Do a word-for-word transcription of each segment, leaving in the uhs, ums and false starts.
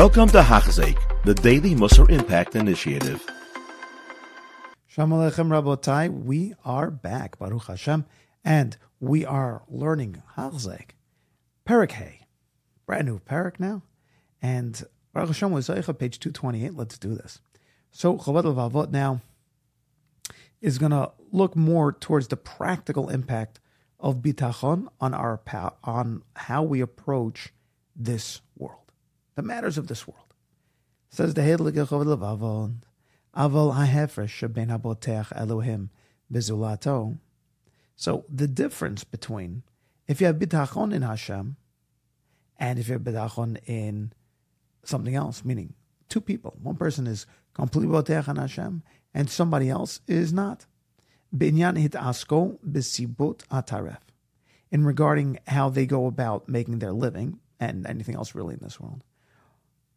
Welcome to Hachzeik, the Daily Mussar Impact Initiative. Shalom Aleichem Rabotai, we are back, Baruch Hashem, and we are learning Hachzeik. Perik Hey, brand new Perik now, and Baruch Hashem Lezoicha, page two twenty-eight, let's do this. So Chovel Avod now is going to look more towards the practical impact of Bitachon on our on how we approach this world. The matters of this world. Says the Hedlik Chovot HaLevavot, Aval ha'hefresh shebein habotech Elohim bezulato. So the difference between if you have bitachon in Hashem and if you have bitachon in something else, meaning two people. One person is completely botech on Hashem and somebody else is not. B'inyan hitasko b'sibut ataref. In regarding how they go about making their living and anything else really in this world.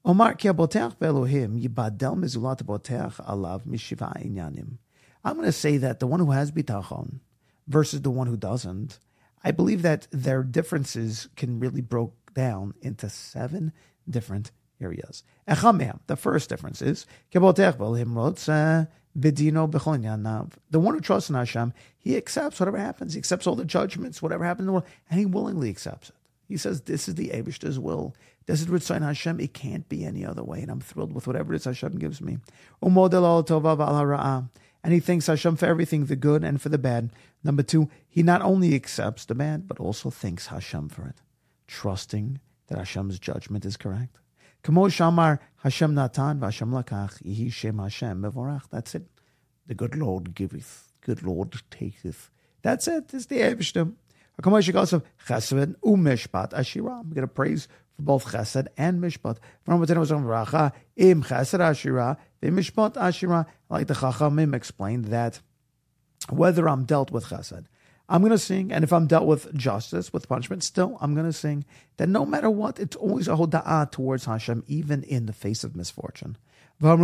Omar ki abotech ve'Elohim yibadel mizulat abotech alav mishiva inyanim. I'm going to say that the one who has bitachon versus the one who doesn't, I believe that their differences can really broke down into seven different areas. Echameh, the first difference is ki abotech ve'Elohim rotzeh b'dino b'chol inyanav. The one who trusts in Hashem, he accepts whatever happens. He accepts all the judgments, whatever happened in the world, and he willingly accepts it. He says, this is the Eibishter's will. This is Ritzayin Hashem. It can't be any other way. And I'm thrilled with whatever it is Hashem gives me. And he thanks Hashem for everything, the good and for the bad. Number two, he not only accepts the bad, but also thanks Hashem for it. Trusting that Hashem's judgment is correct. That's it. The good Lord giveth, good Lord taketh. That's it. It's the Eibishter. I'm going to praise for both chesed and mishpat. Like the Chachamim explained that whether I'm dealt with chesed, I'm going to sing, and if I'm dealt with justice, with punishment, still I'm going to sing. That no matter what, it's always a hoda'ah towards Hashem, even in the face of misfortune. That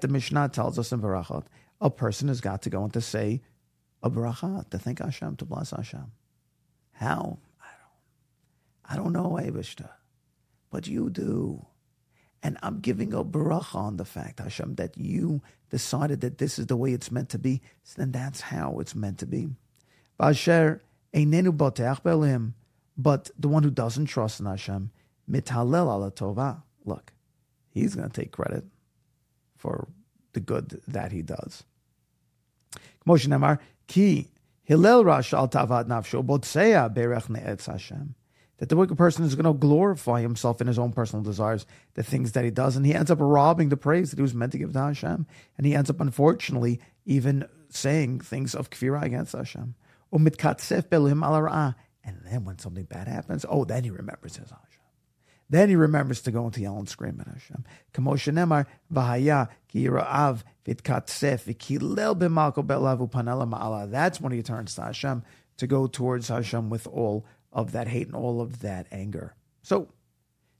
the Mishnah tells us in Berachot, a person has got to go and to say a bracha, to thank Hashem, to bless Hashem. How? I don't I don't know, Eibishter, but you do. And I'm giving a bracha on the fact, Hashem, that you decided that this is the way it's meant to be, so then that's how it's meant to be. Ba'asher einenu botech be'Elohim, but the one who doesn't trust in Hashem, mithalel ala tova. Look, he's going to take credit for the good that he does. Moshe Namar, ki Hillel Rash al Tavad Nafsho Botsea Berech Ne'etz Hashem. That the wicked person is going to glorify himself in his own personal desires, the things that he does, and he ends up robbing the praise that he was meant to give to Hashem. And he ends up, unfortunately, even saying things of kfirah against Hashem. Ummitkatsef Belohim al Ra'ah. And then when something bad happens, oh, then he remembers his Hashem. Then he remembers to go into yell and scream at Hashem. K'moshe Namar, Vahaya ki Ra'av. That's when he turns to Hashem to go towards Hashem with all of that hate and all of that anger. So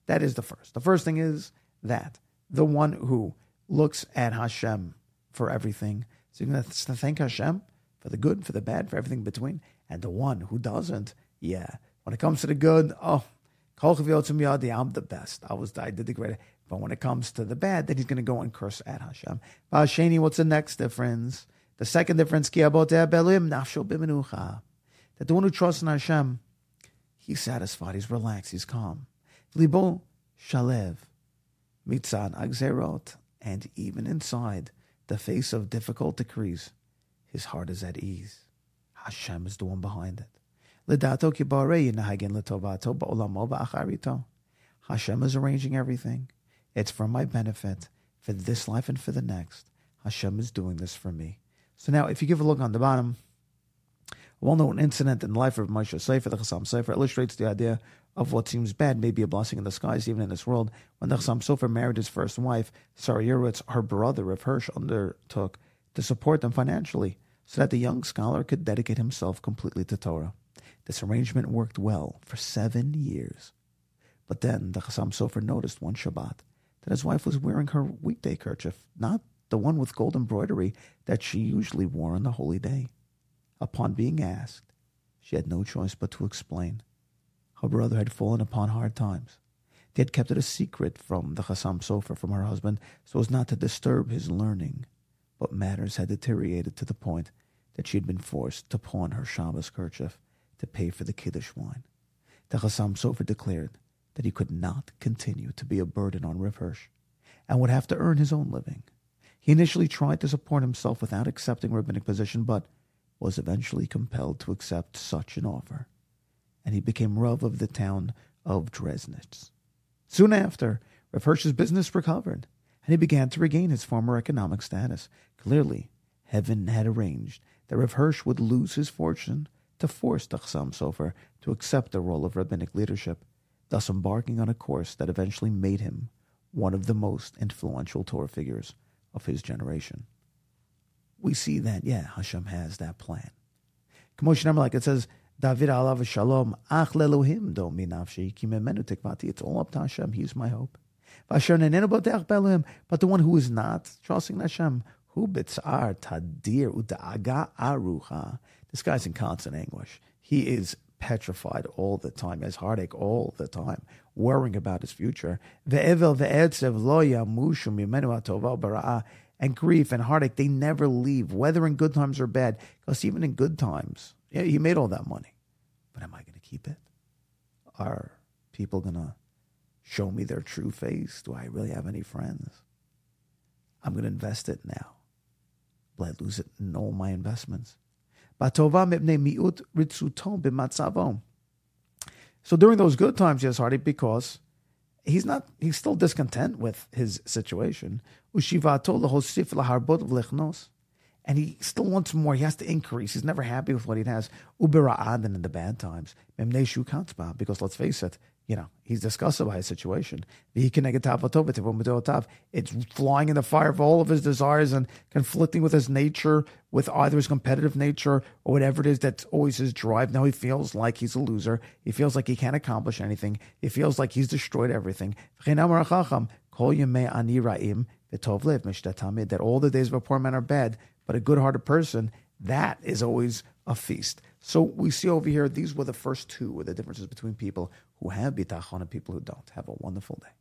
that is the first. The first thing is that the one who looks at Hashem for everything, so you're going to thank Hashem for the good, for the bad, for everything between. And the one who doesn't, yeah, when it comes to the good, oh, I'm the best. I was, I did the greatest. But when it comes to the bad, then he's going to go and curse at Hashem. Ba'asheni, what's the next difference? The second difference, that the one who trusts in Hashem, he's satisfied, he's relaxed, he's calm. Libo shalev, mitzad agzerot, and even inside the face of difficult decrees, his heart is at ease. Hashem is the one behind it. L'dato ki barei yinahagen l'tovato ba'olamo ba'acharito. Hashem is arranging everything. It's for my benefit, for this life and for the next. Hashem is doing this for me. So now, if you give a look on the bottom, a well-known incident in the life of Moshe Sofer, the Chassam Sofer, illustrates the idea of what seems bad may be a blessing in disguise, even in this world. When the Chassam Sofer married his first wife, Sara Jerwitz, her brother of Hirsch, undertook to support them financially so that the young scholar could dedicate himself completely to Torah. This arrangement worked well for seven years. But then the Chassam Sofer noticed one Shabbat that his wife was wearing her weekday kerchief, not the one with gold embroidery that she usually wore on the holy day. Upon being asked, she had no choice but to explain. her brother had fallen upon hard times. They had kept it a secret from the Chassam Sofer, from her husband, so as not to disturb his learning. But matters had deteriorated to the point that she had been forced to pawn her Shabbos kerchief to pay for the Kiddush wine. The Chassam Sofer declared that he could not continue to be a burden on Rav Hirsch and would have to earn his own living. He initially tried to support himself without accepting rabbinic position, but was eventually compelled to accept such an offer, and he became Rav of the town of Dresnitz. Soon after, Rav Hirsch's business recovered, and he began to regain his former economic status. Clearly, heaven had arranged that Rav Hirsch would lose his fortune to force the Chassam Sofer to accept the role of rabbinic leadership, thus embarking on a course that eventually made him one of the most influential Torah figures of his generation. We see that, yeah, Hashem has that plan. Like it says, David alav shalom, ach lelohim do minavshi, ki memenu tikvati. It's all up to Hashem. He's my hope. But the one who is not trusting Hashem, who bitzar tadir u'da'aga arucha. This guy's in constant anguish. He is petrified all the time. He has heartache all the time, worrying about his future. Ve'evel ve'etzev lo yamushu mimenu ha'tova bara'a. And grief and heartache, they never leave, whether in good times or bad. Because even in good times, yeah, you made all that money. But am I going to keep it? Are people going to show me their true face? Do I really have any friends? I'm going to invest it now. Will I lose it in all my investments? So during those good times, he has heartache because He's not. He's still discontent with his situation. And he still wants more. He has to increase. He's never happy with what he has. And in the bad times, because let's face it, you know, he's disgusted by his situation. It's flying in the fire of all of his desires and conflicting with his nature, with either his competitive nature or whatever it is that's always his drive. Now he feels like he's a loser. He feels like he can't accomplish anything. He feels like he's destroyed everything. That all the days of a poor man are bad, but a good-hearted person, that is always a feast. So we see over here, these were the first two were the differences between people who have bitachon and people who don't. Have a wonderful day.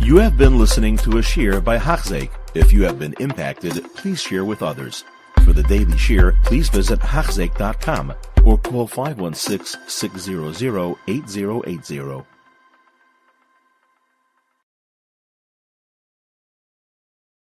You have been listening to a shiur by Hachzeik. If you have been impacted, please share with others. For the daily shiur, please visit hachzeik dot com or call five one six, six hundred, eight oh eight oh.